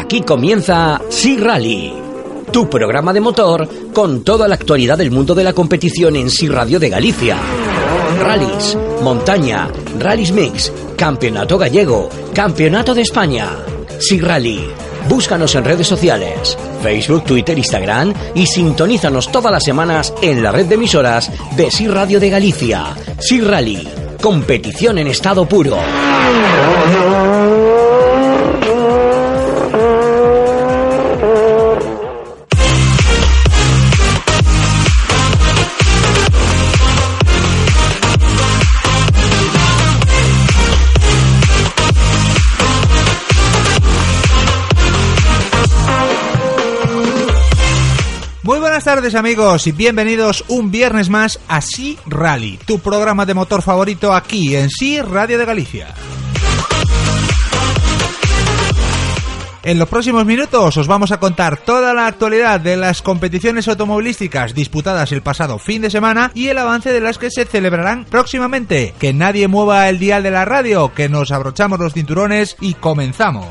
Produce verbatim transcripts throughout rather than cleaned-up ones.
Aquí comienza S E R Rally, tu programa de motor con toda la actualidad del mundo de la competición en S E R Radio de Galicia. Rallys, montaña, rallys mix, campeonato gallego, campeonato de España. S E R Rally, búscanos en redes sociales, Facebook, Twitter, Instagram y sintonízanos todas las semanas en la red de emisoras de S E R Radio de Galicia. S E R Rally, competición en estado puro. Buenas tardes amigos y bienvenidos un viernes más a S E R Rally, tu programa de motor favorito aquí en S E R Radio de Galicia. En los próximos minutos os vamos a contar toda la actualidad de las competiciones automovilísticas disputadas el pasado fin de semana y el avance de las que se celebrarán próximamente. Que nadie mueva el dial de la radio, que nos abrochamos los cinturones y comenzamos.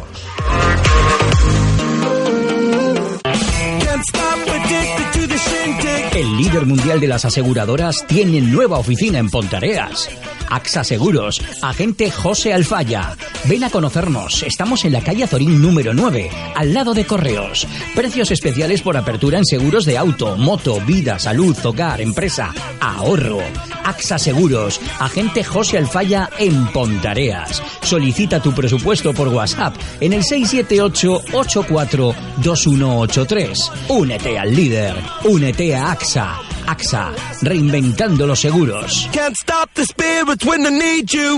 El líder mundial de las aseguradoras tiene nueva oficina en Pontareas. AXA Seguros, agente José Alfaya. Ven a conocernos, estamos en la calle Azorín número nueve, al lado de Correos. Precios especiales por apertura en seguros de auto, moto, vida, salud, hogar, empresa, ahorro. AXA Seguros, agente José Alfaya en Pontareas. Solicita tu presupuesto por WhatsApp en el seis siete ocho, ocho cuatro dos uno ocho tres. Únete al líder, únete a AXA. AXA, reinventando los seguros. Can't stop the spirits when they need you.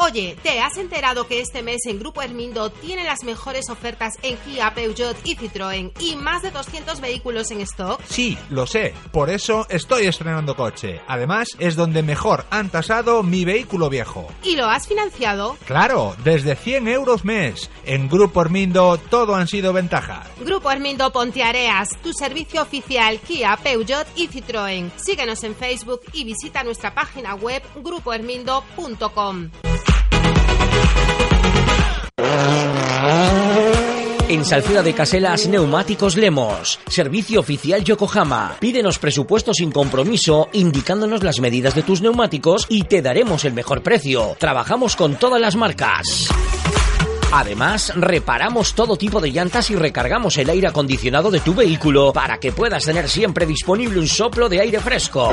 Oye, ¿te has enterado que este mes en Grupo Hermindo tiene las mejores ofertas en Kia, Peugeot y Citroën y más de doscientos vehículos en stock? Sí, lo sé. Por eso estoy estrenando coche. Además, es donde mejor han tasado mi vehículo viejo. ¿Y lo has financiado? Claro, desde cien euros mes. En Grupo Hermindo todo han sido ventajas. Grupo Hermindo Ponteareas, tu servicio oficial Kia, Peugeot y Citroën. Síguenos en Facebook y visita nuestra página web grupo hermindo punto com. En Salceda de Caselas, Neumáticos Lemos. Servicio oficial Yokohama. Pídenos presupuesto sin compromiso, indicándonos las medidas de tus neumáticos y te daremos el mejor precio. Trabajamos con todas las marcas. Además, reparamos todo tipo de llantas y recargamos el aire acondicionado de tu vehículo para que puedas tener siempre disponible un soplo de aire fresco.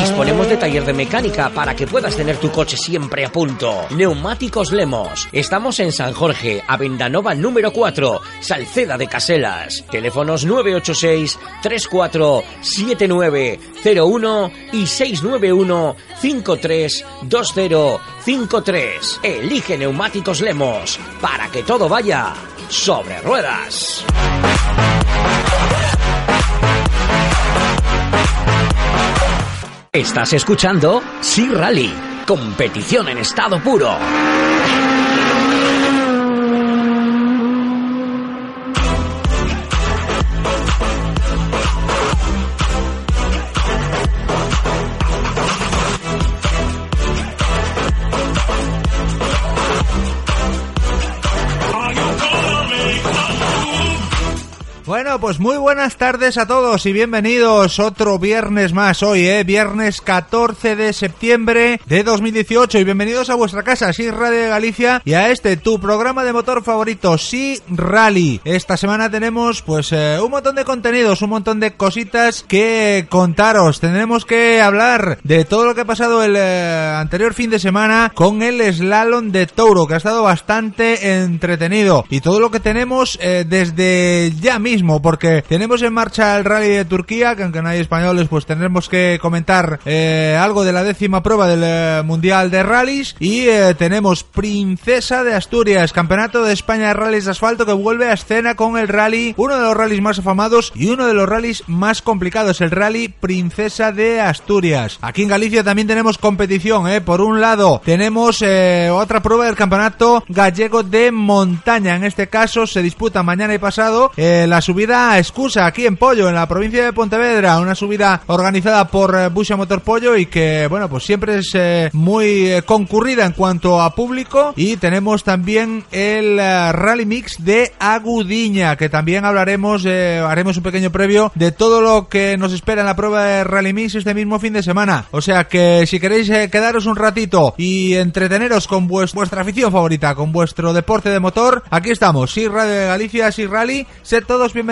Disponemos de taller de mecánica para que puedas tener tu coche siempre a punto. Neumáticos Lemos. Estamos en San Jorge, Avendanova número cuatro, Salceda de Caselas. Teléfonos nueve ocho seis, tres cuatro siete nueve cero uno y seis nueve uno, cinco tres dos cero cinco tres. Elige Neumáticos Lemos para que todo vaya sobre ruedas. Estás escuchando S E R Rally, competición en estado puro. Bueno, pues muy buenas tardes a todos y bienvenidos otro viernes más hoy, eh, viernes catorce de septiembre de dos mil dieciocho, y bienvenidos a vuestra casa, S E R Radio de Galicia, y a este tu programa de motor favorito, S E R Rally. Esta semana tenemos pues eh, un montón de contenidos, un montón de cositas que contaros. Tendremos que hablar de todo lo que ha pasado el eh, anterior fin de semana con el slalom de Touro, que ha estado bastante entretenido, y todo lo que tenemos eh, desde ya mismo. Porque tenemos en marcha el Rally de Turquía, que aunque no hay españoles, pues tendremos que comentar eh, algo de la décima prueba del eh, Mundial de Rallys. Y eh, tenemos Princesa de Asturias, Campeonato de España de Rallys de Asfalto, que vuelve a escena con el rally, uno de los rallys más afamados y uno de los rallys más complicados, el Rally Princesa de Asturias. Aquí en Galicia también tenemos competición, ¿eh? Por un lado tenemos eh, otra prueba del Campeonato Gallego de Montaña. En este caso se disputa mañana y pasado eh, la subida subida excusa aquí en Pollo, en la provincia de Pontevedra, una subida organizada por Buxa Motor Pollo y que, bueno, pues siempre es eh, muy eh, concurrida en cuanto a público. Y tenemos también el eh, Rally Mix de Agudiña, que también hablaremos, eh, haremos un pequeño previo de todo lo que nos espera en la prueba de Rally Mix este mismo fin de semana. O sea que si queréis eh, quedaros un ratito y entreteneros con vuest- vuestra afición favorita, con vuestro deporte de motor, aquí estamos, S E R Radio de Galicia, S E R Rally, sed todos bienvenidos.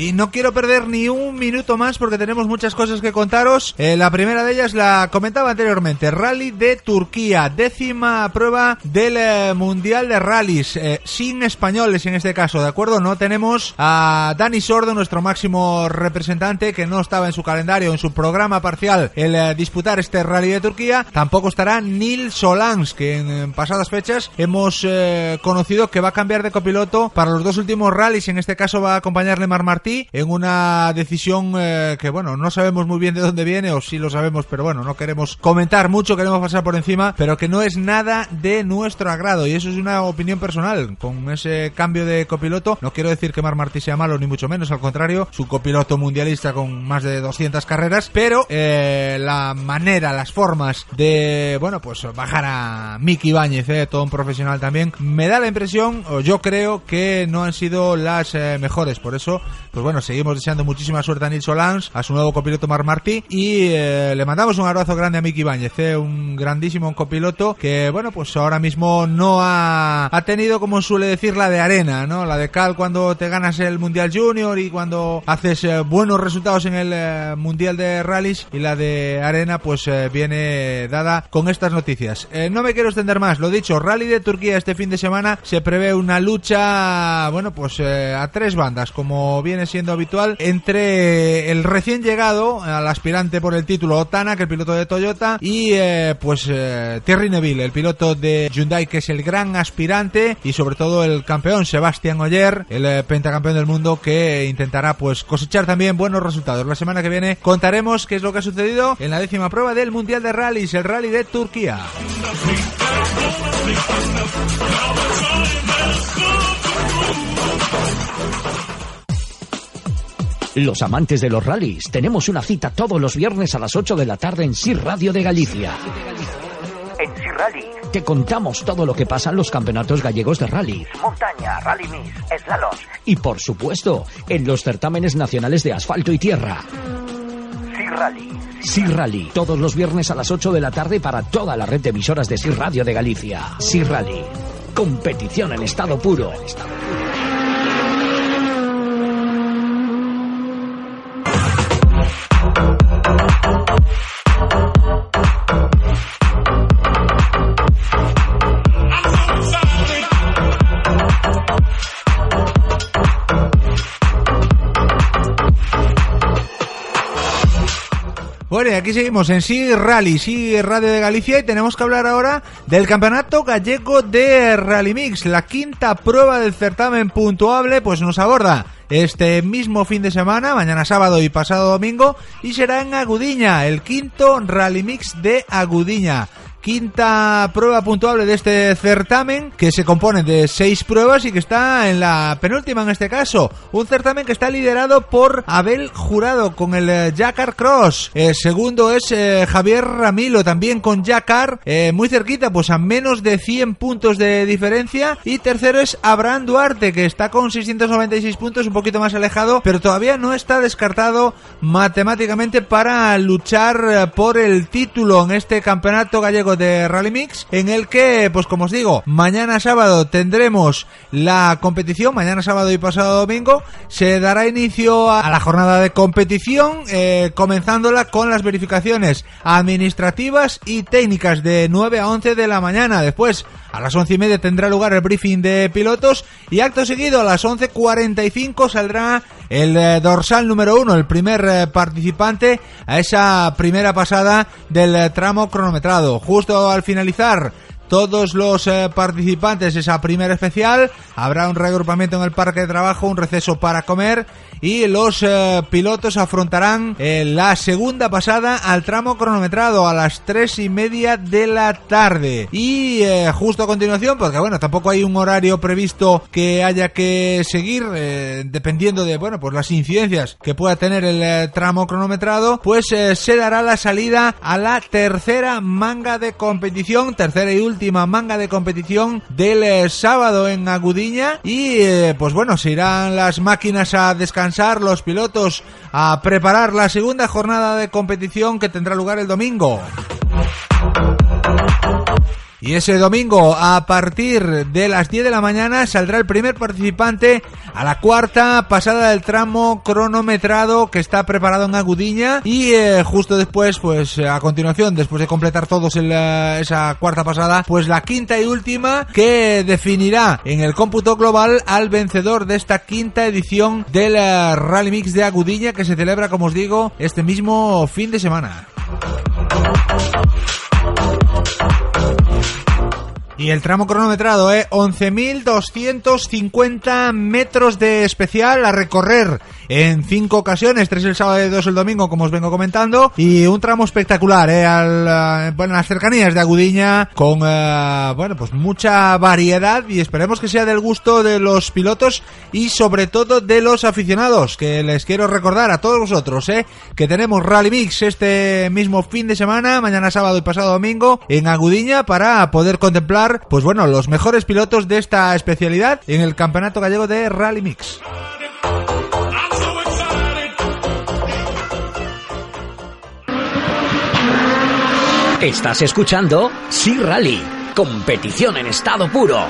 Y no quiero perder ni un minuto más porque tenemos muchas cosas que contaros. Eh, la primera de ellas la comentaba anteriormente. Rally de Turquía, décima prueba del eh, Mundial de Rallys. Eh, sin españoles en este caso, ¿de acuerdo? No tenemos a Dani Sordo, nuestro máximo representante, que no estaba en su calendario, en su programa parcial, el eh, disputar este Rally de Turquía. Tampoco estará Jan Solans, que en, en pasadas fechas hemos eh, conocido que va a cambiar de copiloto para los dos últimos rallies. En este caso va a acompañarle Marc Martí, en una decisión eh, que, bueno, no sabemos muy bien de dónde viene, o sí lo sabemos, pero bueno, no queremos comentar mucho, queremos pasar por encima, pero que no es nada de nuestro agrado, y eso es una opinión personal. Con ese cambio de copiloto, no quiero decir que Marc Martí sea malo, ni mucho menos, al contrario, su copiloto mundialista con más de doscientas carreras, pero eh, la manera, las formas de, bueno, pues bajar a Miki Ibáñez, eh, todo un profesional también, me da la impresión, o yo creo, que no han sido las eh, mejores, por eso, pues bueno, seguimos deseando muchísima suerte a Jan Solans, a su nuevo copiloto Marc Martí, y eh, le mandamos un abrazo grande a Miki Ibáñez, eh, un grandísimo copiloto que, bueno, pues ahora mismo no ha, ha tenido, como suele decir, la de arena, ¿no? La de cal cuando te ganas el Mundial Junior y cuando haces eh, buenos resultados en el eh, Mundial de Rallys, y la de arena pues eh, viene dada con estas noticias. Eh, no me quiero extender más, lo dicho, Rally de Turquía este fin de semana, se prevé una lucha, bueno, pues eh, a tres bandas, como viene siendo habitual, entre el recién llegado, al aspirante por el título Otana, que es el piloto de Toyota, y eh, pues eh, Thierry Neuville, el piloto de Hyundai, que es el gran aspirante, y sobre todo el campeón Sebastián Ogier, el eh, pentacampeón del mundo, que intentará pues cosechar también buenos resultados. La semana que viene contaremos qué es lo que ha sucedido en la décima prueba del Mundial de Rallys, el Rally de Turquía. Los amantes de los rallies, tenemos una cita todos los viernes a las ocho de la tarde en S E R Radio de Galicia. En S E R Rally te contamos todo lo que pasa en los campeonatos gallegos de rally, montaña, rally mix, eslalos y, por supuesto, en los certámenes nacionales de asfalto y tierra. S E R Rally. S E R Rally, todos los viernes a las ocho de la tarde para toda la red de emisoras de S E R Radio de Galicia. S E R Rally, competición en estado puro. Bueno, y aquí seguimos en S E R Rally, S E R Radio de Galicia, y tenemos que hablar ahora del Campeonato Gallego de Rally Mix. La quinta prueba del certamen puntuable pues nos aborda este mismo fin de semana, mañana sábado y pasado domingo, y será en Agudiña, el quinto Rally Mix de Agudiña. Quinta prueba puntuable de este certamen, que se compone de seis pruebas y que está en la penúltima en este caso. Un certamen que está liderado por Abel Jurado con el Yakar Cross. El segundo es eh, Javier Ramilo, también con Yakar, eh, muy cerquita, pues a menos de cien puntos de diferencia. Y tercero es Abraham Duarte, que está con seiscientos noventa y seis puntos, un poquito más alejado, pero todavía no está descartado matemáticamente para luchar por el título en este campeonato gallego de Rally Mix, en el que, pues como os digo, mañana sábado tendremos la competición, mañana sábado y pasado domingo se dará inicio a la jornada de competición, eh, comenzándola con las verificaciones administrativas y técnicas de nueve a once de la mañana. Después, a las once y media tendrá lugar el briefing de pilotos, y acto seguido a las once cuarenta y cinco saldrá el eh, dorsal número uno, el primer eh, participante a esa primera pasada del eh, tramo cronometrado. Justo al finalizar todos los eh, participantes de esa primera especial. Habrá un reagrupamiento en el parque de trabajo, un receso para comer y los eh, pilotos afrontarán eh, la segunda pasada al tramo cronometrado a las tres y media de la tarde. Y eh, justo a continuación, porque bueno, tampoco hay un horario previsto que haya que seguir, eh, dependiendo de bueno pues las incidencias que pueda tener el eh, tramo cronometrado, pues eh, se dará la salida a la tercera manga de competición, tercera y última manga de competición del eh, sábado en Agudiña. Y eh, pues bueno, se irán las máquinas a descansar, los pilotos a preparar la segunda jornada de competición que tendrá lugar el domingo. Y ese domingo, a partir de las diez de la mañana, saldrá el primer participante a la cuarta pasada del tramo cronometrado que está preparado en Agudiña. Y eh, justo después, pues a continuación, después de completar todos el, esa cuarta pasada, pues la quinta y última, que definirá en el cómputo global al vencedor de esta quinta edición del Rally Mix de Agudiña, que se celebra, como os digo, este mismo fin de semana. Y el tramo cronometrado, eh, once mil doscientos cincuenta metros de especial a recorrer en cinco ocasiones, tres el sábado y dos el domingo, como os vengo comentando. Y un tramo espectacular, eh, al, bueno, las cercanías de Agudiña, con eh, bueno, pues mucha variedad, y esperemos que sea del gusto de los pilotos y sobre todo de los aficionados, que les quiero recordar a todos vosotros eh, que tenemos Rally Mix este mismo fin de semana, mañana sábado y pasado domingo, en Agudiña, para poder contemplar pues bueno, los mejores pilotos de esta especialidad en el Campeonato Gallego de Rally Mix. Estás escuchando S E R Rally, competición en estado puro.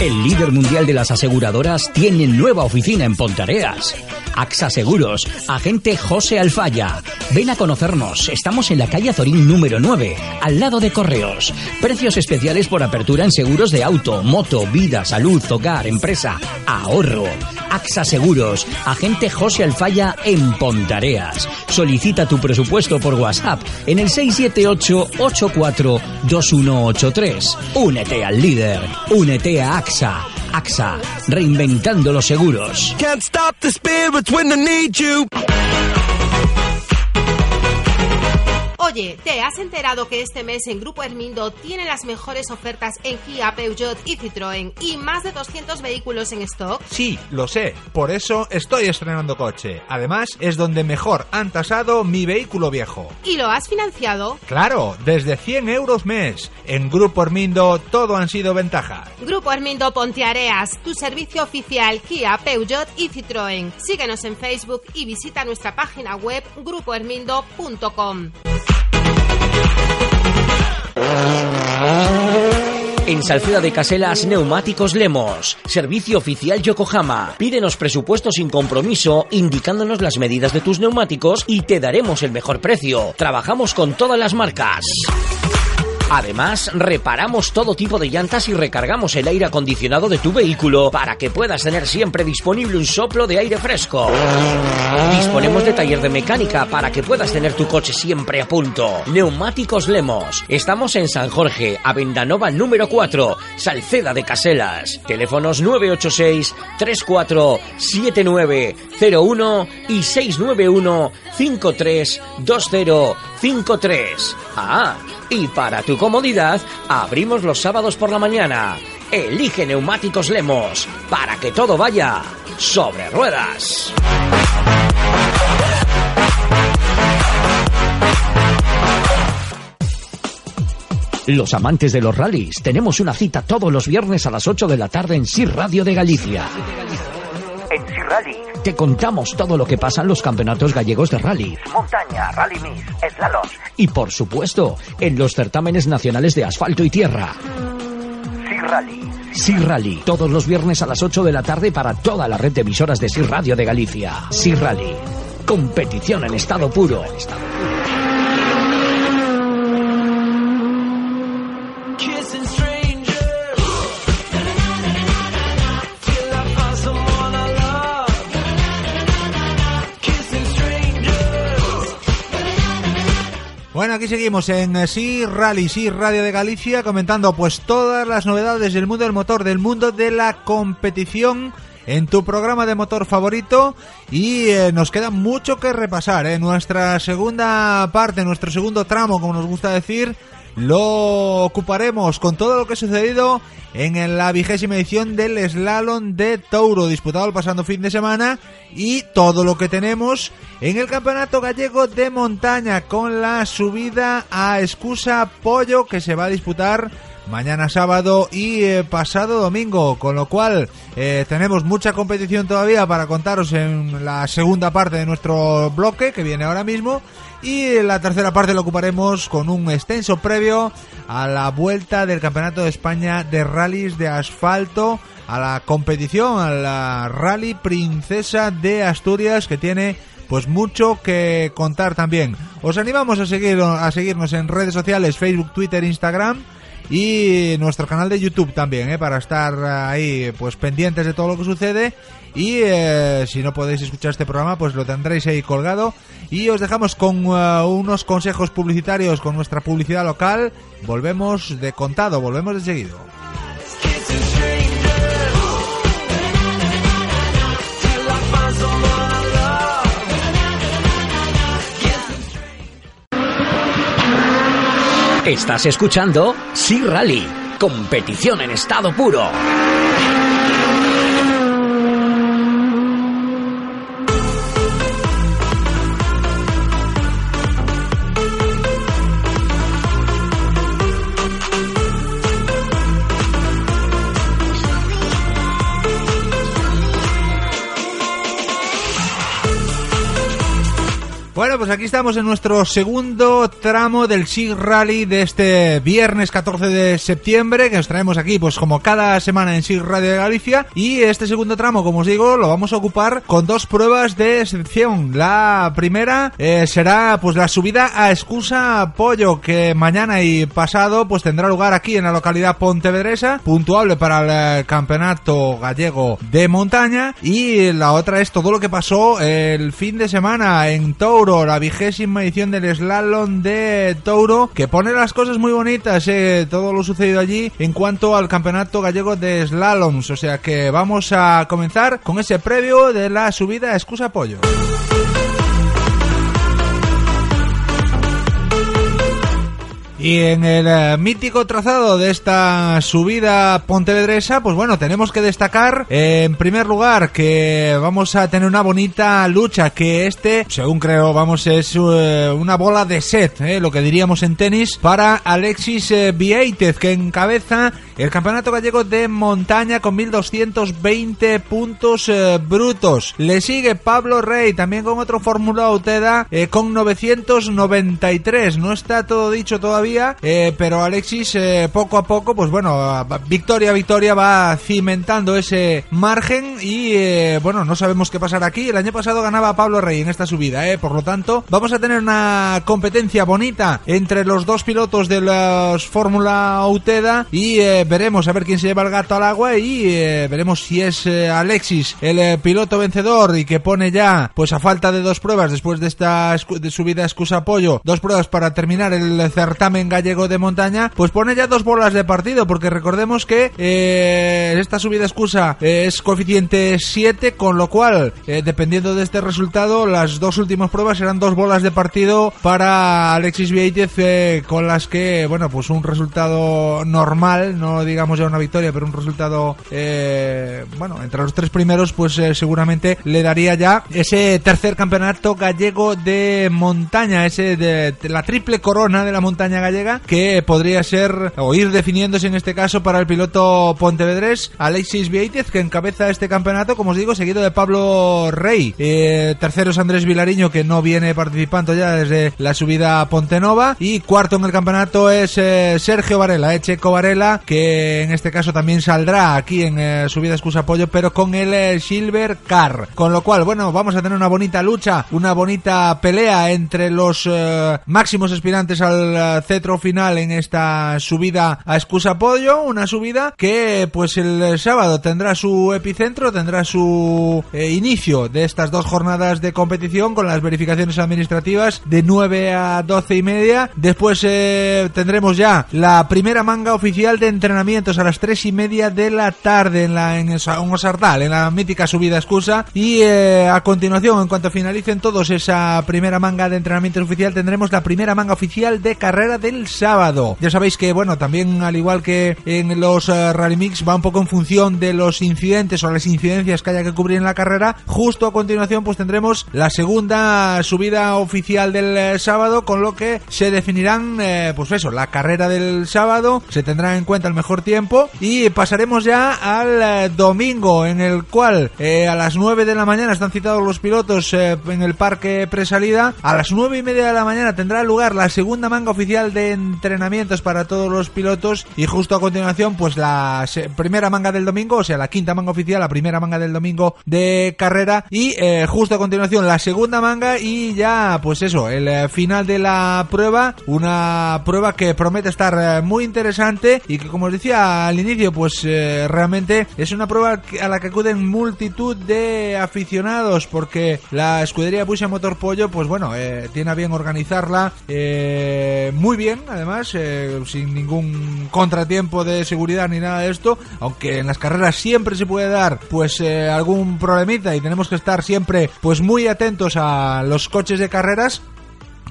El líder mundial de las aseguradoras tiene nueva oficina en Pontareas. AXA Seguros, agente José Alfaya. Ven a conocernos, estamos en la calle Azorín número nueve, al lado de Correos. Precios especiales por apertura en seguros de auto, moto, vida, salud, hogar, empresa, ahorro. AXA Seguros, agente José Alfaya en Pontareas. Solicita tu presupuesto por WhatsApp en el seis siete ocho, ocho cuatro dos uno ocho tres. Únete al líder, únete a AXA. AXA, reinventando los seguros. Can't stop the spirits when they need you. Oye, ¿te has enterado que este mes en Grupo Hermindo tiene las mejores ofertas en Kia, Peugeot y Citroën y más de doscientos vehículos en stock? Sí, lo sé, por eso estoy estrenando coche. Además, es donde mejor han tasado mi vehículo viejo. ¿Y lo has financiado? Claro, desde cien euros mes. En Grupo Hermindo todo han sido ventaja. Grupo Hermindo Ponteareas, tu servicio oficial Kia, Peugeot y Citroën. Síguenos en Facebook y visita nuestra página web grupo hermindo punto com. En Salceda de Caselas, Neumáticos Lemos, servicio oficial Yokohama. Pídenos presupuesto sin compromiso, indicándonos las medidas de tus neumáticos y te daremos el mejor precio. Trabajamos con todas las marcas. Además, reparamos todo tipo de llantas y recargamos el aire acondicionado de tu vehículo para que puedas tener siempre disponible un soplo de aire fresco. Disponemos de taller de mecánica para que puedas tener tu coche siempre a punto. Neumáticos Lemos. Estamos en San Jorge, Avendanova número cuatro, Salceda de Caselas. Teléfonos nueve ocho seis, tres cuatro siete nueve cero uno y seis nueve uno, cinco tres dos cero cinco tres. Ah, y para tu comodidad, abrimos los sábados por la mañana. Elige Neumáticos Lemos para que todo vaya sobre ruedas. Los amantes de los rallies, tenemos una cita todos los viernes a las ocho de la tarde en S E R Radio de Galicia. En S E R Rally te contamos todo lo que pasa en los campeonatos gallegos de rally, montaña, rally mix, slalom y por supuesto en los certámenes nacionales de asfalto y tierra. S E R Rally. S E R Rally, todos los viernes a las ocho de la tarde para toda la red de emisoras de S E R Radio de Galicia. S E R Rally, competición en estado puro. Bueno, aquí seguimos en S E R Rally, S E R Radio de Galicia, comentando pues todas las novedades del mundo del motor, del mundo de la competición, en tu programa de motor favorito. Y eh, nos queda mucho que repasar, ¿eh? Nuestra segunda parte, nuestro segundo tramo, como nos gusta decir, lo ocuparemos con todo lo que ha sucedido en la vigésima edición del Slalom de Touro, disputado el pasado fin de semana, y todo lo que tenemos en el Campeonato Gallego de Montaña, con la subida a Escusa Pollo, que se va a disputar mañana sábado y eh, pasado domingo, con lo cual eh, tenemos mucha competición todavía para contaros en la segunda parte de nuestro bloque, que viene ahora mismo, y la tercera parte la ocuparemos con un extenso previo a la vuelta del Campeonato de España de Rallys de Asfalto, a la competición, a la Rally Princesa de Asturias, que tiene pues mucho que contar también. Os animamos a, seguir, a seguirnos en redes sociales, Facebook, Twitter, Instagram, y nuestro canal de YouTube también, ¿eh? Para estar ahí pues pendientes de todo lo que sucede. Y eh, si no podéis escuchar este programa, pues lo tendréis ahí colgado. Y os dejamos con uh, unos consejos publicitarios, con nuestra publicidad local. Volvemos de contado, volvemos de seguido. Estás escuchando S E R Rally, competición en estado puro. Bueno, pues aquí estamos en nuestro segundo tramo del S E R Rally de este viernes catorce de septiembre, que os traemos aquí pues como cada semana en S E R Radio de Galicia. Y este segundo tramo, como os digo, lo vamos a ocupar con dos pruebas de excepción. La primera eh, será pues la subida a Escusa Pollo, que mañana y pasado pues tendrá lugar aquí en la localidad pontevedresa, puntuable para el Campeonato Gallego de Montaña. Y la otra es todo lo que pasó el fin de semana en Touro, la vigésima edición del Slalom de Touro, que pone las cosas muy bonitas, eh, todo lo sucedido allí en cuanto al Campeonato Gallego de Slaloms. O sea que vamos a comenzar con ese previo de la subida a Escusa Pollo. Y en el eh, mítico trazado de esta subida pontevedresa, pues bueno, tenemos que destacar eh, en primer lugar que vamos a tener una bonita lucha, que este, según creo, vamos, es eh, una bola de set, eh, lo que diríamos en tenis, para Alexis eh, Vieitez, que encabeza el Campeonato Gallego de Montaña con mil doscientos veinte puntos eh, brutos. Le sigue Pablo Rey, también con otro Fórmula Uteda, eh, con novecientos noventa y tres. No está todo dicho todavía. Eh, pero Alexis eh, poco a poco, pues bueno, victoria a victoria va cimentando ese margen. Y eh, bueno, no sabemos qué pasará aquí. El año pasado ganaba Pablo Rey en esta subida, eh, por lo tanto vamos a tener una competencia bonita entre los dos pilotos de los Fórmula Uteda. Y eh, veremos a ver quién se lleva el gato al agua. Y eh, veremos si es eh, Alexis el eh, piloto vencedor, y que pone ya, pues a falta de dos pruebas después de esta de subida a Escusa Pollo, dos pruebas para terminar el certamen en gallego de montaña, pues pone ya dos bolas de partido, porque recordemos que eh, esta subida excusa eh, es coeficiente siete, con lo cual eh, dependiendo de este resultado, las dos últimas pruebas serán dos bolas de partido para Alexis Vieitez, eh, con las que, bueno, pues un resultado normal, no digamos ya una victoria, pero un resultado eh, bueno, entre los tres primeros, pues eh, seguramente le daría ya ese tercer Campeonato Gallego de Montaña, ese de, de la triple corona de la montaña gallega, que podría ser o ir definiéndose en este caso para el piloto pontevedrés Alexis Vieitez, que encabeza este campeonato, como os digo, seguido de Pablo Rey. Eh, tercero es Andrés Vilariño, que no viene participando ya desde la subida a Pontenova, y cuarto en el campeonato es eh, Sergio Varela, eh, Checo Varela, que que en este caso también saldrá aquí en eh, Subida Excusa Pollo, pero con el eh, Silver Car. Con lo cual, bueno, vamos a tener una bonita lucha, una bonita pelea entre los eh, máximos aspirantes al eh, cetro final en esta Subida a Excusa Pollo. Una subida que pues el eh, sábado tendrá su epicentro, tendrá su eh, inicio de estas dos jornadas de competición con las verificaciones administrativas de nueve a doce y media. Después eh, tendremos ya la primera manga oficial de entrenamientos a las tres y media de la tarde en la en, el, en Osartal, en la mítica Subida Excusa. Y eh, a continuación, en cuanto finalicen todos esa primera manga de entrenamientos oficial, tendremos la primera manga oficial de carrera del sábado. Ya sabéis que, bueno, también al igual que en los eh, Rally Mix, va un poco en función de los incidentes o las incidencias que haya que cubrir en la carrera. Justo a continuación pues tendremos la segunda subida oficial del eh, sábado, con lo que se definirán eh, pues eso, la carrera del sábado, se tendrá en cuenta el mejor tiempo y pasaremos ya al eh, domingo, en el cual eh, a las nueve de la mañana están citados los pilotos eh, en el parque presalida. A las nueve y media de la mañana tendrá lugar la segunda manga oficial de entrenamientos para todos los pilotos y justo a continuación pues la se- primera manga del domingo, o sea la quinta manga oficial, la primera manga del domingo de carrera y eh, justo a continuación la segunda manga y ya pues eso, el eh, final de la prueba, una prueba que promete estar eh, muy interesante y que, como os decía al inicio, pues eh, realmente es una prueba a la que acuden multitud de aficionados porque la escudería Buxa Motor Pollo pues bueno, eh, tiene a bien organizarla eh, muy bien, además eh, sin ningún contratiempo de seguridad ni nada de esto, aunque en las carreras siempre se puede dar pues eh, algún problemita y tenemos que estar siempre pues muy atentos a los coches de carreras.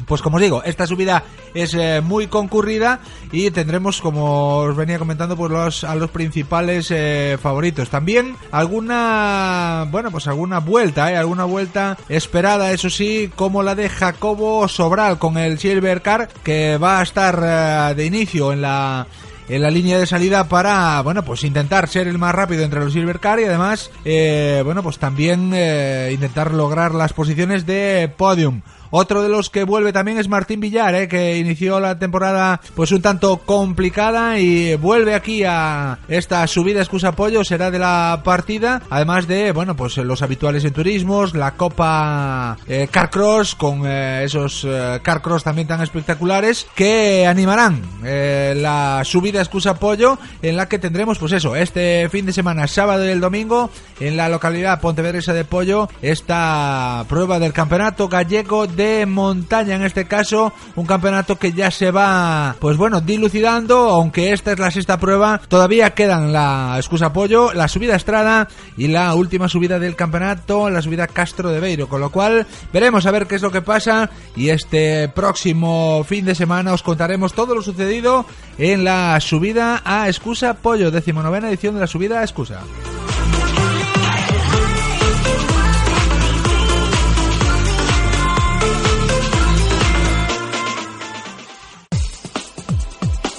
Pues como os digo, esta subida es eh, muy concurrida y tendremos, como os venía comentando, pues los, a los principales eh, favoritos. También alguna, bueno, pues alguna vuelta, eh, alguna vuelta esperada, eso sí, como la de Jacobo Sobral con el Silver Car, que va a estar eh, de inicio en la... en la línea de salida para, bueno, pues intentar ser el más rápido entre los Silver Car y además, eh, bueno, pues también eh, intentar lograr las posiciones de podium. Otro de los que vuelve también es Martín Villar, eh, que inició la temporada pues un tanto complicada y vuelve aquí a esta Subida Excusa Pollo, será de la partida, además de, bueno, pues los habituales en turismos, la Copa eh, Car Cross con eh, esos eh, Car Cross también tan espectaculares que animarán eh, la Subida Excusa Pollo, en la que tendremos pues eso, este fin de semana, sábado y el domingo, en la localidad pontevedresa de Pollo, esta prueba del Campeonato Gallego de Montaña, en este caso un campeonato que ya se va pues bueno, dilucidando, aunque esta es la sexta prueba, todavía quedan la Excusa Pollo, la Subida Estrada y la última subida del campeonato, la Subida Castro de Beiro, con lo cual veremos a ver qué es lo que pasa y este próximo fin de semana os contaremos todo lo sucedido en la Subida a Excusa Pollo, decimonovena edición de la Subida a Excusa.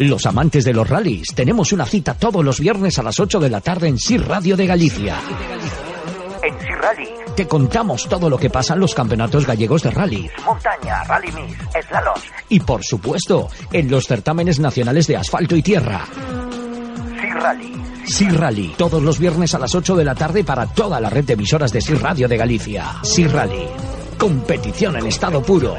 Los amantes de los rallies, tenemos una cita todos los viernes a las ocho de la tarde en S E R Radio de Galicia. En S E R Rally te contamos todo lo que pasa en los campeonatos gallegos de rally, montaña, rally mix, eslalos y por supuesto en los certámenes nacionales de asfalto y tierra. S E R Rally. S E R Rally, todos los viernes a las ocho de la tarde para toda la red de emisoras de S E R Radio de Galicia. S E R Rally, competición en estado puro.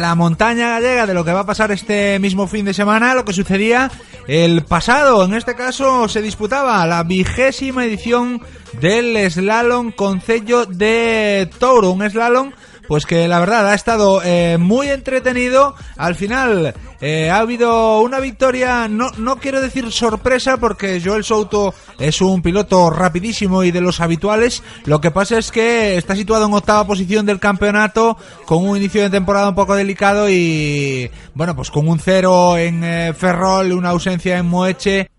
La montaña gallega, de lo que va a pasar este mismo fin de semana, lo que sucedía el pasado, en este caso se disputaba la vigésima edición del slalom Concello de Touro, un slalom pues que la verdad ha estado eh, muy entretenido. Al final eh, ha habido una victoria, no, no quiero decir sorpresa, porque Joel Souto es un piloto rapidísimo y de los habituales. Lo que pasa es que está situado en octava posición del campeonato, con un inicio de temporada un poco delicado y bueno, pues con un cero en eh, Ferrol, una ausencia en Moeche.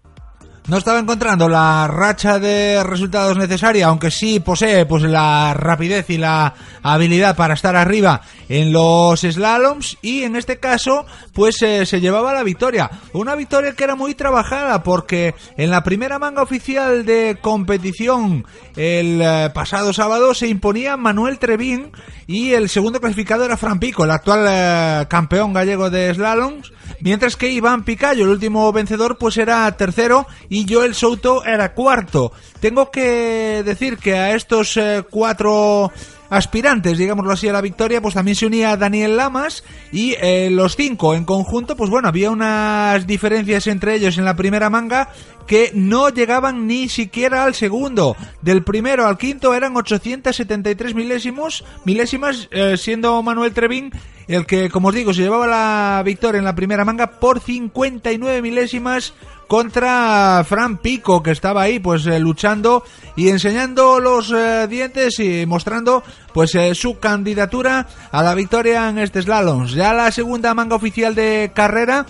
No estaba encontrando la racha de resultados necesaria, aunque sí posee pues la rapidez y la habilidad para estar arriba en los slaloms, y en este caso pues eh, se llevaba la victoria. Una victoria que era muy trabajada porque en la primera manga oficial de competición el eh, pasado sábado se imponía Manuel Trevín y el segundo clasificado era Fran Pico, el actual eh, campeón gallego de slaloms, mientras que Iván Picayo, el último vencedor, pues era tercero y Y Joel Souto era cuarto. Tengo que decir que a estos eh, cuatro aspirantes, digámoslo así, a la victoria, pues también se unía Daniel Lamas y eh, los cinco en conjunto, pues bueno, había unas diferencias entre ellos en la primera manga que no llegaban ni siquiera al segundo. Del primero al quinto eran ochocientos setenta y tres milésimos, milésimas, eh, siendo Manuel Trevín el que, como os digo, se llevaba la victoria en la primera manga por cincuenta y nueve milésimas contra Fran Pico, que estaba ahí pues eh, luchando y enseñando los eh, dientes y mostrando pues eh, su candidatura a la victoria en este slalom. Ya la segunda manga oficial de carrera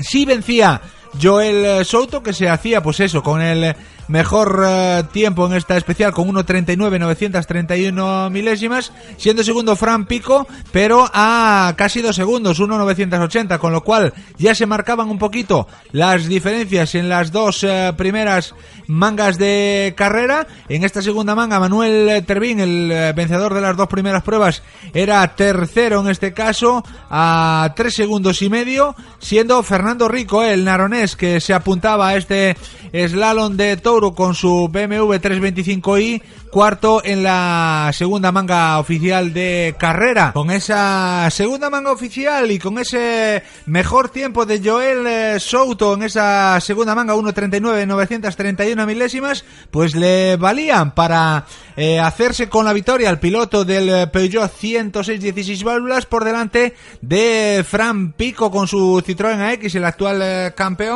sí vencía Joel Souto, que se hacía pues eso, con el mejor eh, tiempo en esta especial, con uno treinta y nueve novecientos treinta y uno milésimas, siendo segundo Fran Pico, pero a casi dos segundos, uno novecientos ochenta, con lo cual ya se marcaban un poquito las diferencias en las dos eh, primeras mangas de carrera. En esta segunda manga Manuel Trevín, el eh, vencedor de las dos primeras pruebas, era tercero en este caso a tres segundos y medio, siendo Fernando Rico, eh, el naronés, que se apuntaba a este slalom de todo con su B M W trescientos veinticinco i, cuarto en la segunda manga oficial de carrera. Con esa segunda manga oficial y con ese mejor tiempo de Joel Souto en esa segunda manga, uno treinta y nueve novecientos treinta y uno milésimas, pues le valían para eh, hacerse con la victoria al piloto del Peugeot ciento seis dieciséis válvulas, por delante de Fran Pico con su Citroën A X, el actual eh, campeón,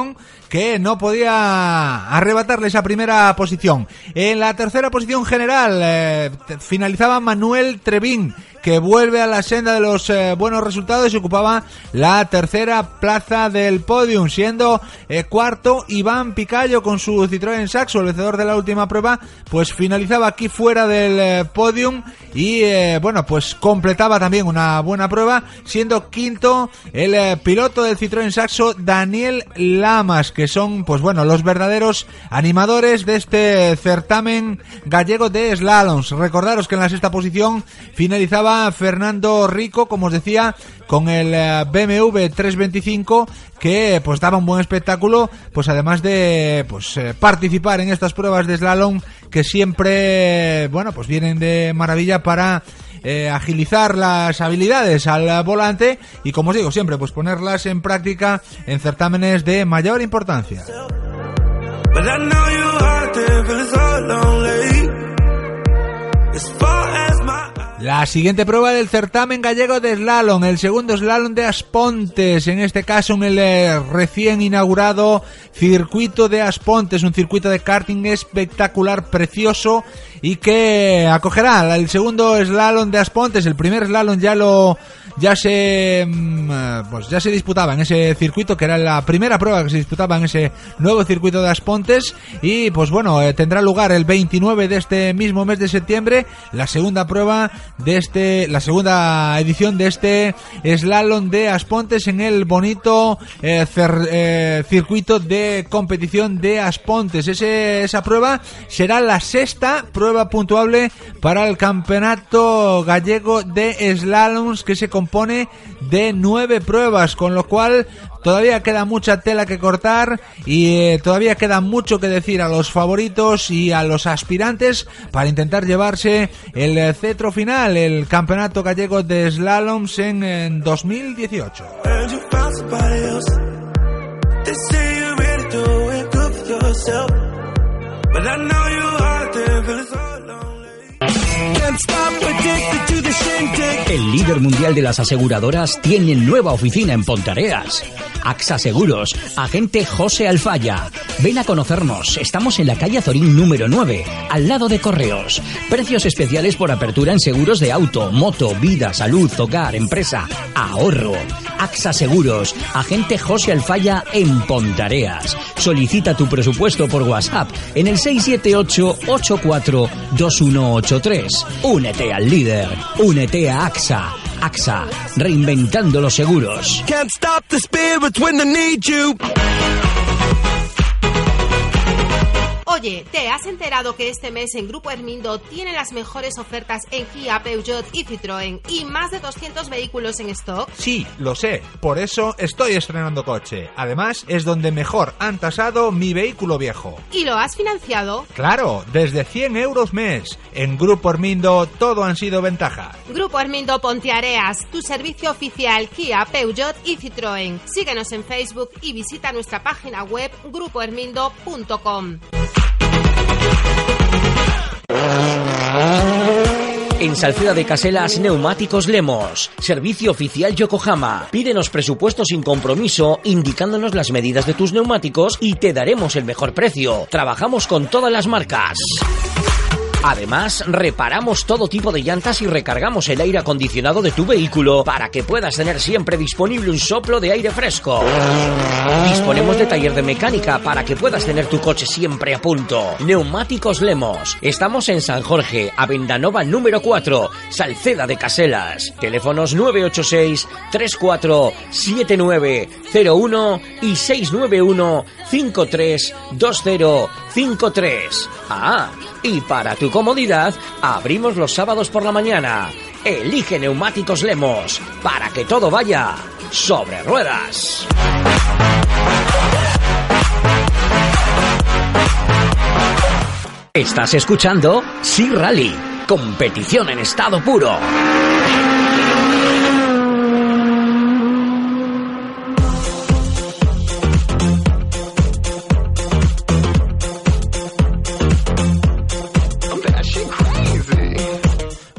que no podía arrebatarle esa primera posición. En la tercera posición general eh, finalizaba Manuel Trevín, que vuelve a la senda de los eh, buenos resultados y ocupaba la tercera plaza del podium, siendo eh, cuarto Iván Picayo con su Citroën Saxo, el vencedor de la última prueba, pues finalizaba aquí fuera del eh, podium y eh, bueno, pues completaba también una buena prueba, siendo quinto el eh, piloto del Citroën Saxo, Daniel Lamas, que son pues bueno, los verdaderos animadores de este certamen gallego de slaloms. Recordaros que en la sexta posición finalizaba Fernando Rico, como os decía, con el B M W trescientos veinticinco, que pues daba un buen espectáculo, pues además de pues participar en estas pruebas de slalom que siempre, bueno, pues vienen de maravilla para eh, agilizar las habilidades al volante y, como os digo siempre, pues ponerlas en práctica en certámenes de mayor importancia. La siguiente prueba del certamen gallego de slalom, el segundo slalom de As Pontes, en este caso en el eh, recién inaugurado circuito de As Pontes, un circuito de karting espectacular, precioso, y que acogerá el segundo slalom de As Pontes. El primer slalom ya lo ya se pues ya se disputaba en ese circuito, que era la primera prueba que se disputaba en ese nuevo circuito de As Pontes, y pues bueno, eh, tendrá lugar el veintinueve de este mismo mes de septiembre la segunda prueba de este, la segunda edición de este slalom de As Pontes en el bonito eh, cer, eh, circuito de competición de As Pontes. Ese, esa prueba será la sexta prueba puntuable para el campeonato gallego de slaloms, que se compone de nueve pruebas, con lo cual todavía queda mucha tela que cortar y eh, todavía queda mucho que decir a los favoritos y a los aspirantes para intentar llevarse el cetro final, el campeonato gallego de slaloms en, en dos mil dieciocho. El líder mundial de las aseguradoras tiene nueva oficina en Ponteareas. AXA Seguros, agente José Alfaya. Ven a conocernos, estamos en la calle Azorín número nueve, al lado de Correos. Precios especiales por apertura en seguros de auto, moto, vida, salud, hogar, empresa, ahorro. AXA Seguros, agente José Alfaya en Pontareas. Solicita tu presupuesto por WhatsApp en el seis siete ocho, ocho cuatro dos uno ocho tres. Únete al líder, únete a AXA. AXA, reinventando los seguros. Can't stop the spirits when they need you. Oye, ¿te has enterado que este mes en Grupo Hermindo tiene las mejores ofertas en Kia, Peugeot y Citroën y más de doscientos vehículos en stock? Sí, lo sé. Por eso estoy estrenando coche. Además, es donde mejor han tasado mi vehículo viejo. ¿Y lo has financiado? Claro, desde cien euros mes. En Grupo Hermindo todo han sido ventaja. Grupo Hermindo Ponteareas, tu servicio oficial Kia, Peugeot y Citroën. Síguenos en Facebook y visita nuestra página web grupo hermindo punto com. En Salceda de Caselas, Neumáticos Lemos. Servicio oficial Yokohama. Pídenos presupuesto sin compromiso, indicándonos las medidas de tus neumáticos y te daremos el mejor precio. Trabajamos con todas las marcas. Además, reparamos todo tipo de llantas y recargamos el aire acondicionado de tu vehículo para que puedas tener siempre disponible un soplo de aire fresco. Disponemos de taller de mecánica para que puedas tener tu coche siempre a punto. Neumáticos Lemos. Estamos en San Jorge, Avendanova número cuatro, Salceda de Caselas. Teléfonos nueve ocho seis, tres cuatro siete nueve cero uno y seis nueve uno, cinco tres dos cero cinco tres. Ah, y para tu comodidad, abrimos los sábados por la mañana. Elige Neumáticos Lemos para que todo vaya sobre ruedas. Estás escuchando S E R Rally, competición en estado puro.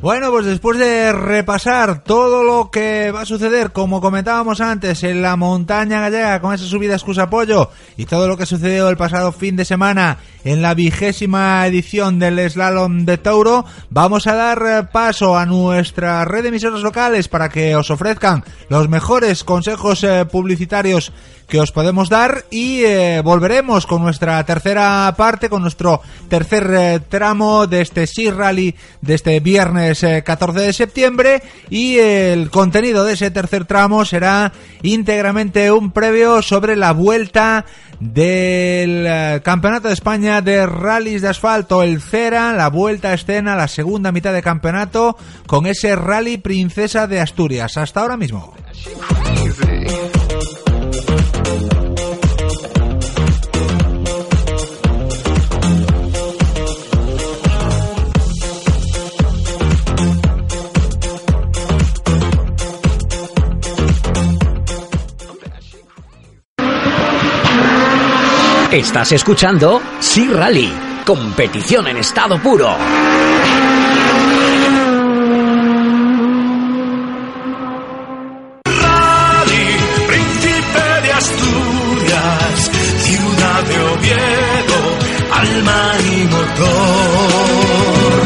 Bueno, pues después de repasar todo lo que va a suceder, como comentábamos antes, en la montaña gallega con esas subidas que os apoyo y todo lo que sucedió el pasado fin de semana en la vigésima edición del Slalom de Touro, vamos a dar paso a nuestra red de emisoras locales para que os ofrezcan los mejores consejos eh, publicitarios que os podemos dar y eh, volveremos con nuestra tercera parte, con nuestro tercer eh, tramo de este S E R Rally de este viernes catorce de septiembre, y el contenido de ese tercer tramo será íntegramente un previo sobre la vuelta del Campeonato de España de Rallys de Asfalto, el CERA, la vuelta a escena, la segunda mitad de campeonato con ese Rally Princesa de Asturias. Hasta ahora mismo. Estás escuchando S E R Rally, competición en estado puro. Rally, príncipe de Asturias, ciudad de Oviedo, alma y motor.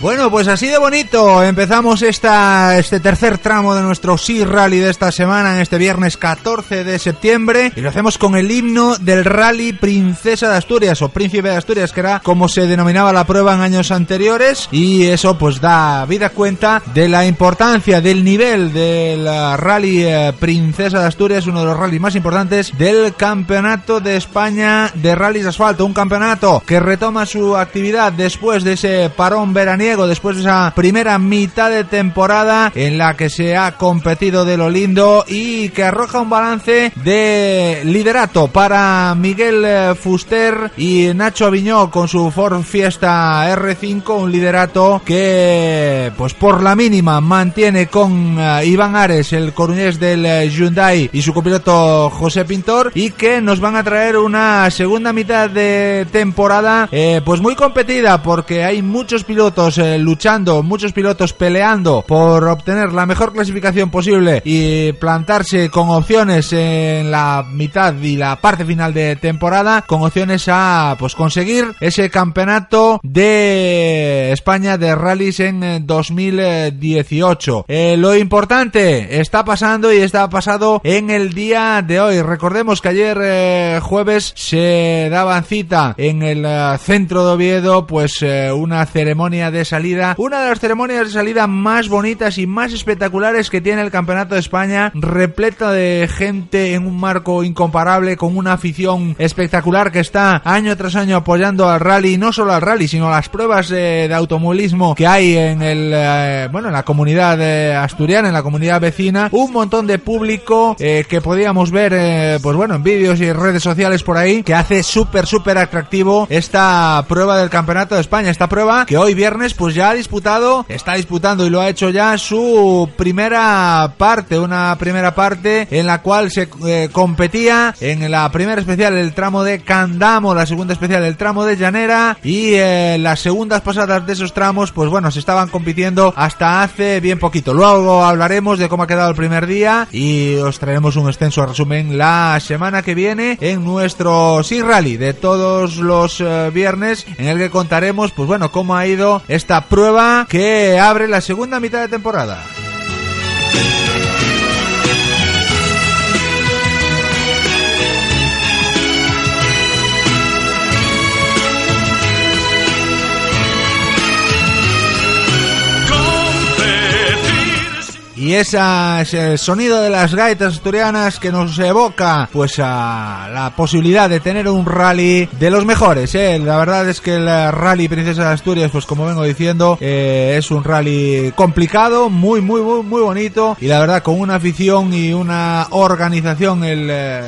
Bueno, pues así de bonito empezamos esta este tercer tramo de nuestro S E R Rally de esta semana, en este viernes catorce de septiembre, y lo hacemos con el himno del Rally Princesa de Asturias o Príncipe de Asturias, que era como se denominaba la prueba en años anteriores, y eso pues da vida cuenta de la importancia del nivel del Rally Princesa de Asturias, uno de los rallies más importantes del Campeonato de España de Rallys de Asfalto, un campeonato que retoma su actividad después de ese parón veraniego Santiago después de esa primera mitad de temporada en la que se ha competido de lo lindo y que arroja un balance de liderato para Miguel Fuster y Nacho Aviñó con su Ford Fiesta R cinco, un liderato que pues por la mínima mantiene con Iván Ares, el coruñés del Hyundai, y su copiloto José Pintor, y que nos van a traer una segunda mitad de temporada eh, pues muy competida, porque hay muchos pilotos eh, luchando, muchos pilotos peleando por obtener la mejor clasificación posible y plantarse con opciones en la mitad y la parte final de temporada, con opciones a pues conseguir ese campeonato de España de rallies en dos mil dieciocho. Eh, lo importante está pasando y está pasado en el día de hoy. Recordemos que ayer eh, jueves se daban cita en el eh, centro de Oviedo pues eh, una ceremonia de salida, una de las ceremonias de salida más bonitas y más espectaculares que tiene el Campeonato de España, repleta de gente en un marco incomparable, con una afición espectacular que está año tras año apoyando al rally, y no solo al rally sino las pruebas eh, de automovilismo que hay en el eh, bueno en la comunidad eh, asturiana, en la comunidad vecina. Un montón de público eh, que podíamos ver eh, pues bueno en vídeos y redes sociales por ahí, que hace súper súper atractivo esta prueba del Campeonato de España, esta prueba que hoy viernes pues ya ha disputado, está disputando y lo ha hecho ya su primera parte, una primera parte en la cual se eh, competía en la primera especial el tramo de Candamo, la segunda especial el tramo de Llanera, y eh, las segundas pasadas de esos tramos pues bueno se estaban compitiendo hasta hace bien poquito. Luego hablaremos de cómo ha quedado el primer día y os traeremos un extenso resumen la semana que viene en nuestro S E R Rally de todos los eh, viernes, en el que contaremos pues bueno cómo ha ido esta prueba que abre la segunda mitad de temporada. Y ese es el sonido de las gaitas asturianas que nos evoca pues a la posibilidad de tener un rally de los mejores, ¿eh? La verdad es que el rally Princesa de Asturias, pues como vengo diciendo, eh, es un rally complicado, muy muy muy muy bonito, y la verdad con una afición y una organización, el eh,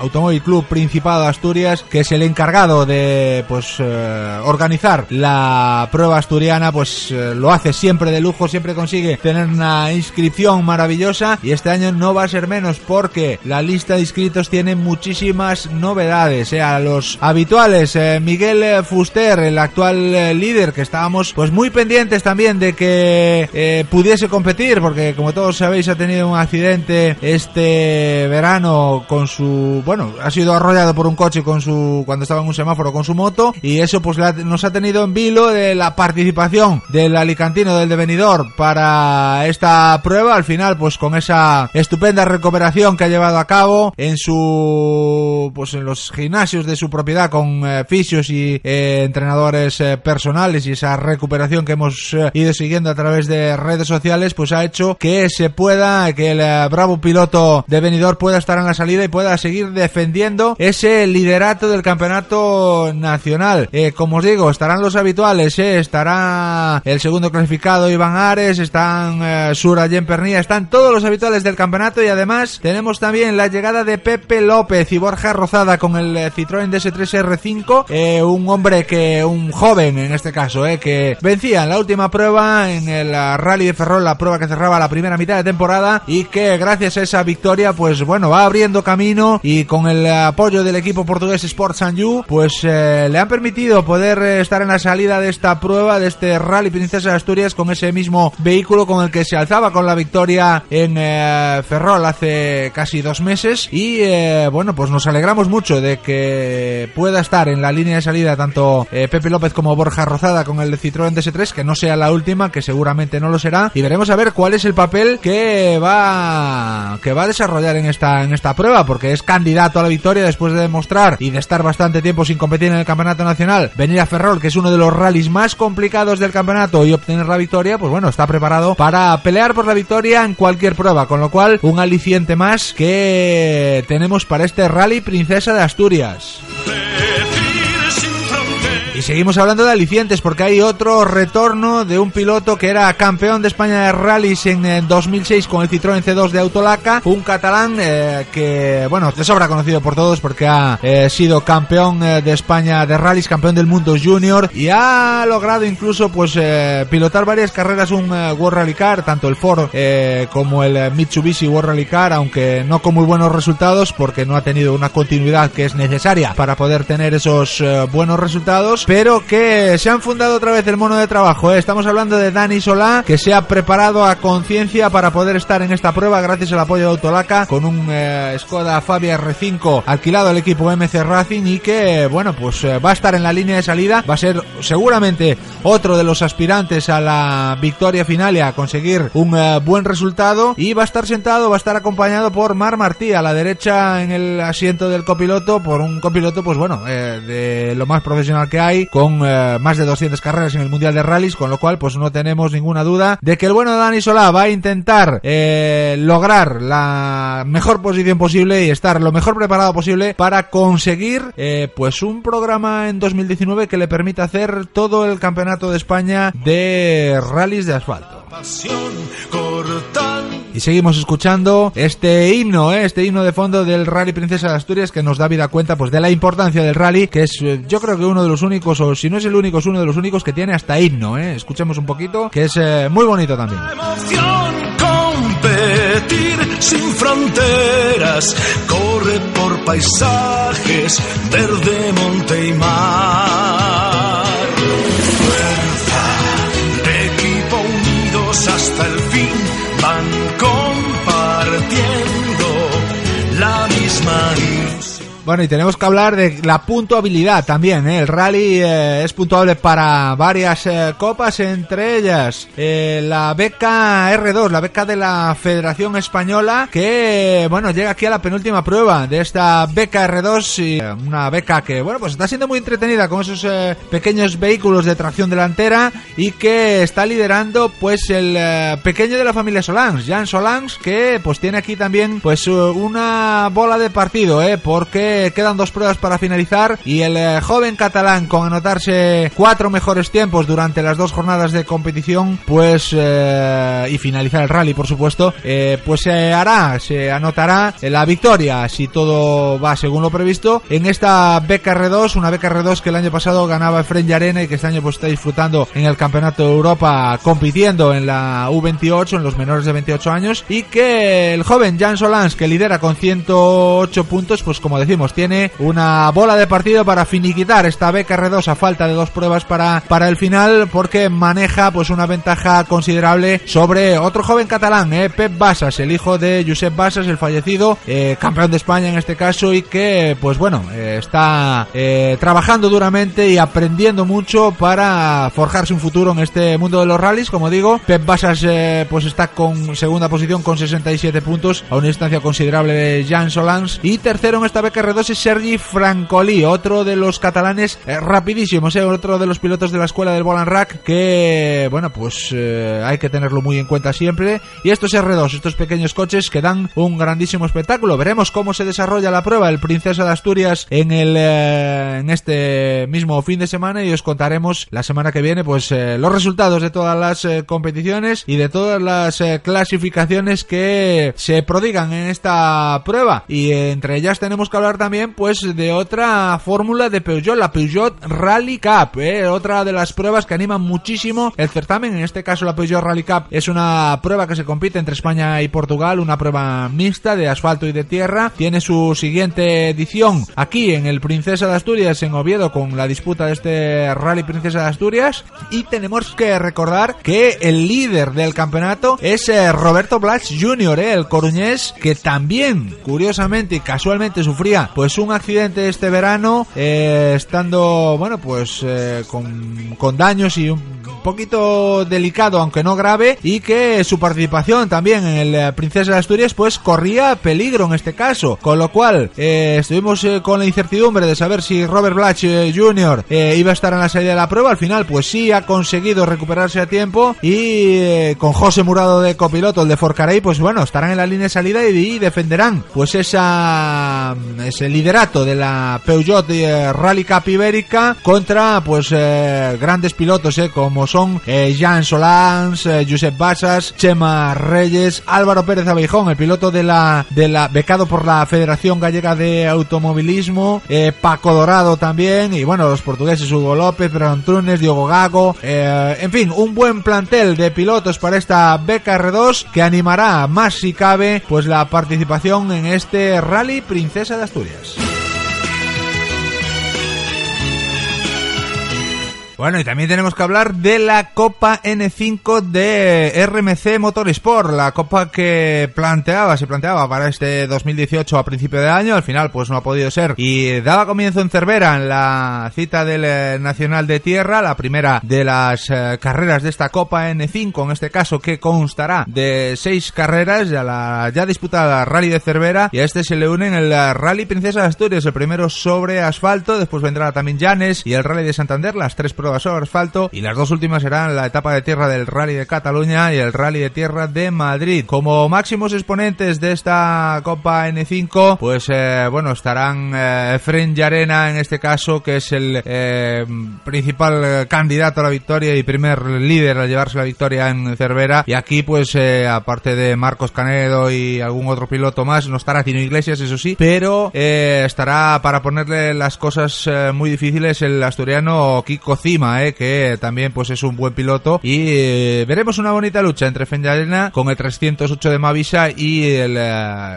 Automóvil Club Principado de Asturias, que es el encargado de pues eh, organizar la prueba asturiana, pues eh, lo hace siempre de lujo, siempre consigue tener una inscripción maravillosa, y este año no va a ser menos, porque la lista de inscritos tiene muchísimas novedades, ¿eh? A los habituales, eh, Miguel Fuster, el actual eh, líder, que estábamos pues muy pendientes también de que eh, pudiese competir, porque como todos sabéis ha tenido un accidente este verano con su, bueno, ha sido arrollado por un coche con su, cuando estaba en un semáforo con su moto, y eso pues la, nos ha tenido en vilo de la participación del alicantino, del de Benidorm, para esta prueba. Al final pues con esa estupenda recuperación que ha llevado a cabo en su pues en los gimnasios de su propiedad, con eh, fisios y eh, entrenadores eh, personales, y esa recuperación que hemos eh, ido siguiendo a través de redes sociales, pues ha hecho que se pueda, que el eh, bravo piloto de Benidorm pueda estar en la salida y pueda seguir defendiendo ese liderato del Campeonato Nacional. Eh, como os digo, estarán los habituales, eh, estará el segundo clasificado Iván Ares, están eh, Sura Yen Pernilla, están todos los habituales del campeonato, y además tenemos también la llegada de Pepe López y Borja Rozada con el Citroën D S tres R cinco, eh, un hombre que, un joven en este caso, eh, que vencía en la última prueba en el Rally de Ferrol, la prueba que cerraba la primera mitad de temporada, y que gracias a esa victoria pues bueno va abriendo camino, y con el apoyo del equipo portugués Sport Sanju pues eh, le han permitido poder estar en la salida de esta prueba, de este Rally Princesa de Asturias, con ese mismo vehículo con el que se alzaba con la victoria en eh, Ferrol hace casi dos meses, y eh, bueno pues nos alegramos mucho de que pueda estar en la línea de salida tanto eh, Pepe López como Borja Rozada con el Citroën D S tres, que no sea la última, que seguramente no lo será, y veremos a ver cuál es el papel que va que va a desarrollar en esta, en esta prueba, porque es candidato a la victoria después de demostrar y de estar bastante tiempo sin competir en el Campeonato Nacional, venir a Ferrol, que es uno de los rallies más complicados del campeonato, y obtener la victoria, pues bueno, está preparado para pelear por la victoria en cualquier prueba, con lo cual un aliciente más que tenemos para este Rally Princesa de Asturias. Y seguimos hablando de alicientes porque hay otro retorno de un piloto que era campeón de España de rallies en dos mil seis con el Citroën C dos de Autolaca, un catalán eh, que, bueno, de sobra conocido por todos porque ha eh, sido campeón eh, de España de rallies, campeón del mundo junior y ha logrado incluso pues eh, pilotar varias carreras un eh, World Rally Car, tanto el Ford eh, como el Mitsubishi World Rally Car, aunque no con muy buenos resultados porque no ha tenido una continuidad que es necesaria para poder tener esos eh, buenos resultados, pero que se han fundado otra vez el mono de trabajo, ¿eh? Estamos hablando de Dani Solá, que se ha preparado a conciencia para poder estar en esta prueba gracias al apoyo de Autolaca con un eh, Skoda Fabia R cinco alquilado al equipo M C Racing y que, bueno, pues eh, va a estar en la línea de salida, va a ser seguramente otro de los aspirantes a la victoria final y a conseguir un eh, buen resultado, y va a estar sentado, va a estar acompañado por Marc Martí a la derecha en el asiento del copiloto, por un copiloto pues bueno, eh, de lo más profesional que hay, con eh, más de doscientas carreras en el Mundial de Rallys, con lo cual pues no tenemos ninguna duda de que el bueno Dani Solá va a intentar eh, lograr la mejor posición posible y estar lo mejor preparado posible para conseguir eh, pues un programa en dos mil diecinueve que le permita hacer todo el campeonato de España de rallies de asfalto. Y seguimos escuchando este himno, ¿eh? este himno de fondo del Rally Princesa de Asturias, que nos da vida cuenta pues de la importancia del rally, que es yo creo que uno de los únicos, o si no es el único, es uno de los únicos que tiene hasta himno, ¿eh? Escuchemos un poquito, que es eh, muy bonito también. La emoción, competir sin fronteras, corre por paisajes, verde, monte y mar. Fuerza de equipo unidos hasta el fin. Van compartiendo la misma ilusión. Bueno, y tenemos que hablar de la puntuabilidad también, ¿eh? El rally eh, es puntuable para varias eh, copas, entre ellas eh, la beca erre dos, la beca de la Federación Española, que, bueno, llega aquí a la penúltima prueba de esta beca erre dos, y, eh, una beca que, bueno, pues está siendo muy entretenida con esos eh, pequeños vehículos de tracción delantera y que está liderando, pues, el eh, pequeño de la familia Solans, Jan Solans, que, pues, tiene aquí también, pues, una bola de partido, ¿eh? Porque quedan dos pruebas para finalizar y el eh, joven catalán, con anotarse cuatro mejores tiempos durante las dos jornadas de competición, pues eh, y finalizar el rally, por supuesto, eh, pues se eh, hará, se anotará la victoria, si todo va según lo previsto, en esta beca erre dos, una beca erre dos que el año pasado ganaba Efrén Llarena y que este año pues está disfrutando en el Campeonato de Europa, compitiendo en la u veintiocho, en los menores de veintiocho años, y que el joven Jan Solans, que lidera con ciento ocho puntos, pues como decimos, tiene una bola de partido para finiquitar esta beca erre dos a falta de dos pruebas para, para el final, porque maneja pues una ventaja considerable sobre otro joven catalán, eh, Pep Basas, el hijo de Josep Basas, el fallecido, eh, campeón de España en este caso, y que pues bueno, eh, está eh, trabajando duramente y aprendiendo mucho para forjarse un futuro en este mundo de los rallies. Como digo, Pep Basas eh, pues está con segunda posición con sesenta y siete puntos, a una distancia considerable de Jan Solans, y tercero en esta beca erre dos es Sergi Francolí, otro de los catalanes eh, rapidísimos, eh, otro de los pilotos de la escuela del Volant Rack, que, bueno, pues eh, hay que tenerlo muy en cuenta siempre. Y estos erre dos, estos pequeños coches que dan un grandísimo espectáculo. Veremos cómo se desarrolla la prueba, el Princesa de Asturias, en el eh, en este mismo fin de semana, y os contaremos la semana que viene pues eh, los resultados de todas las eh, competiciones y de todas las eh, clasificaciones que se prodigan en esta prueba. Y eh, entre ellas tenemos que hablar también pues de otra fórmula de Peugeot, la Peugeot Rally Cup, ¿eh? Otra de las pruebas que animan muchísimo el certamen. En este caso la Peugeot Rally Cup es una prueba que se compite entre España y Portugal, una prueba mixta de asfalto y de tierra. Tiene su siguiente edición aquí en el Princesa de Asturias, en Oviedo, con la disputa de este Rally Princesa de Asturias, y tenemos que recordar que el líder del campeonato es eh, Roberto Blach junior, ¿eh? el coruñés, que también, curiosamente y casualmente, sufría pues un accidente este verano, eh, estando, bueno, pues eh, con, con daños y un poquito delicado, aunque no grave, y que su participación también en el Princesa de Asturias pues corría peligro en este caso, con lo cual eh, estuvimos eh, con la incertidumbre de saber si Robert Blatch eh, junior eh, iba a estar en la salida de la prueba. Al final pues sí ha conseguido recuperarse a tiempo y eh, con José Murado de copiloto, el de Forcarey, pues bueno, estarán en la línea de salida y, y defenderán pues esa ese liderato de la Peugeot eh, Rally Cup Ibérica contra pues eh, grandes pilotos eh, como son eh, Jan Solans, eh, Josep Basas, Chema Reyes, Álvaro Pérez Abijón, el piloto de la de la becado por la Federación Gallega de Automovilismo, eh, Paco Dorado también, y bueno, los portugueses Hugo López, Fernando Trunes, Diogo Gago, eh, en fin, un buen plantel de pilotos para esta beca R dos que animará más si cabe pues la participación en este Rally Princesa de Asturias. Bueno, y también tenemos que hablar de la Copa N cinco de R M C Motorsport, la copa que planteaba, se planteaba para este dos mil dieciocho a principio de año, al final pues no ha podido ser, y daba comienzo en Cervera, en la cita del Nacional de Tierra, la primera de las eh, carreras de esta Copa N cinco, en este caso que constará de seis carreras, ya la ya disputada Rally de Cervera, y a este se le unen el Rally Princesa de Asturias, el primero sobre asfalto, después vendrá también Llanes y el Rally de Santander, las tres pruebas sobre asfalto, y las dos últimas serán la etapa de tierra del Rally de Cataluña y el Rally de Tierra de Madrid. Como máximos exponentes de esta Copa N cinco, pues eh, bueno, estarán eh, Efrén Llarena, en este caso, que es el eh, principal eh, candidato a la victoria y primer líder al llevarse la victoria en Cervera, y aquí pues eh, aparte de Marcos Canedo y algún otro piloto más, no estará Tino Iglesias, eso sí, pero eh, estará para ponerle las cosas eh, muy difíciles el asturiano Kiko Cima, Eh, que también pues es un buen piloto, y eh, veremos una bonita lucha entre Efrén Llarena con el trescientos ocho de Mavisa y el eh,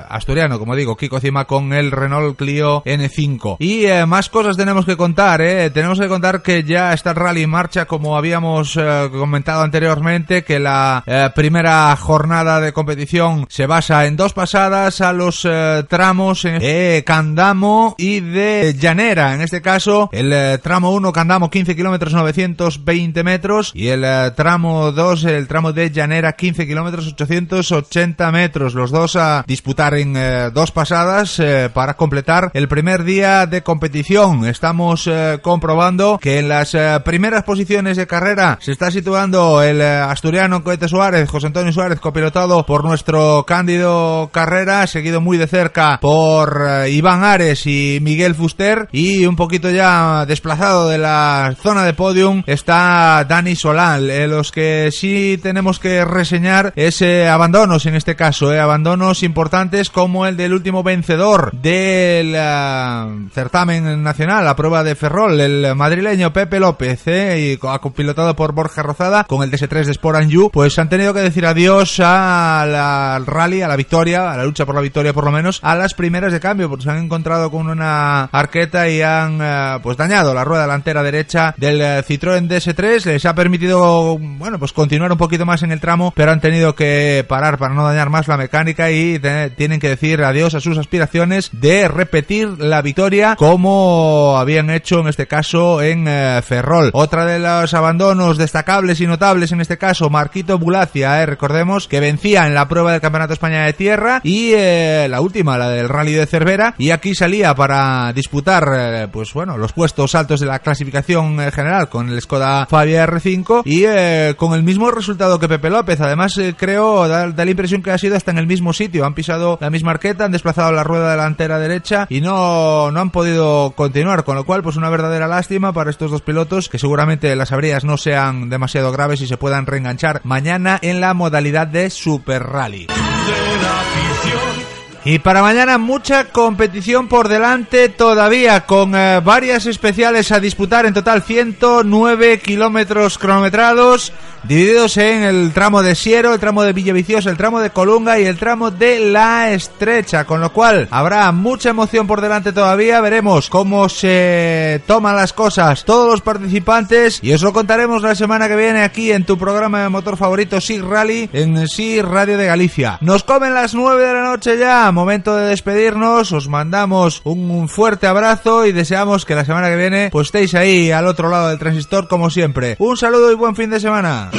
asturiano, como digo, Kiko Cima con el Renault Clio N cinco. Y eh, más cosas tenemos que contar, eh. tenemos que contar que ya está el rally en marcha, como habíamos eh, comentado anteriormente, que la eh, primera jornada de competición se basa en dos pasadas a los eh, tramos de eh, Candamo y de Llanera, en este caso el eh, tramo uno Candamo quince kilómetros novecientos veinte metros y el eh, tramo dos, el tramo de Llanera, quince kilómetros ochocientos ochenta metros, los dos a disputar en eh, dos pasadas eh, para completar el primer día de competición. Estamos eh, comprobando que en las eh, primeras posiciones de carrera se está situando el eh, asturiano Cohete Suárez, José Antonio Suárez, copilotado por nuestro Cándido Carrera, seguido muy de cerca por eh, Iván Ares y Miguel Fuster, y un poquito ya desplazado de la zona de podium está Dani Solá. Eh, los que sí tenemos que reseñar es eh, abandonos en este caso, eh, abandonos importantes como el del último vencedor del uh, certamen nacional, la prueba de Ferrol, el madrileño Pepe López, eh, y pilotado por Borja Rozada con el D S tres de Sport and You, pues han tenido que decir adiós a la, al rally, a la victoria, a la lucha por la victoria por lo menos, a las primeras de cambio, porque se han encontrado con una arqueta y han uh, pues dañado la rueda delantera derecha del Citroën D S tres, les ha permitido, bueno, pues continuar un poquito más en el tramo, pero han tenido que parar para no dañar más la mecánica y te, tienen que decir adiós a sus aspiraciones de repetir la victoria como habían hecho en este caso en eh, Ferrol. Otra de los abandonos destacables y notables en este caso, Marquito Bulacia, eh, recordemos que vencía en la prueba del Campeonato España de Tierra y eh, la última, la del Rally de Cervera, y aquí salía para disputar eh, pues bueno, los puestos altos de la clasificación eh, general con el Skoda Fabia R cinco y eh, con el mismo resultado que Pepe López. Además eh, creo, da, da la impresión que ha sido hasta en el mismo sitio, han pisado la misma arqueta, han desplazado la rueda delantera derecha y no, no han podido continuar, con lo cual pues una verdadera lástima para estos dos pilotos, que seguramente las averías no sean demasiado graves y se puedan reenganchar mañana en la modalidad de Super Rally. Y para mañana mucha competición por delante todavía, con eh, varias especiales a disputar, en total ciento nueve kilómetros cronometrados, divididos en el tramo de Siero, el tramo de Villaviciosa, el tramo de Colunga y el tramo de La Estrecha, con lo cual habrá mucha emoción por delante todavía, veremos cómo se toman las cosas todos los participantes y os lo contaremos la semana que viene aquí en tu programa de motor favorito, S E R Rally, en S E R Radio de Galicia. Nos comen las nueve de la noche ya. momento de despedirnos, os mandamos un, un fuerte abrazo y deseamos que la semana que viene pues estéis ahí al otro lado del transistor como siempre. Un saludo y buen fin de semana.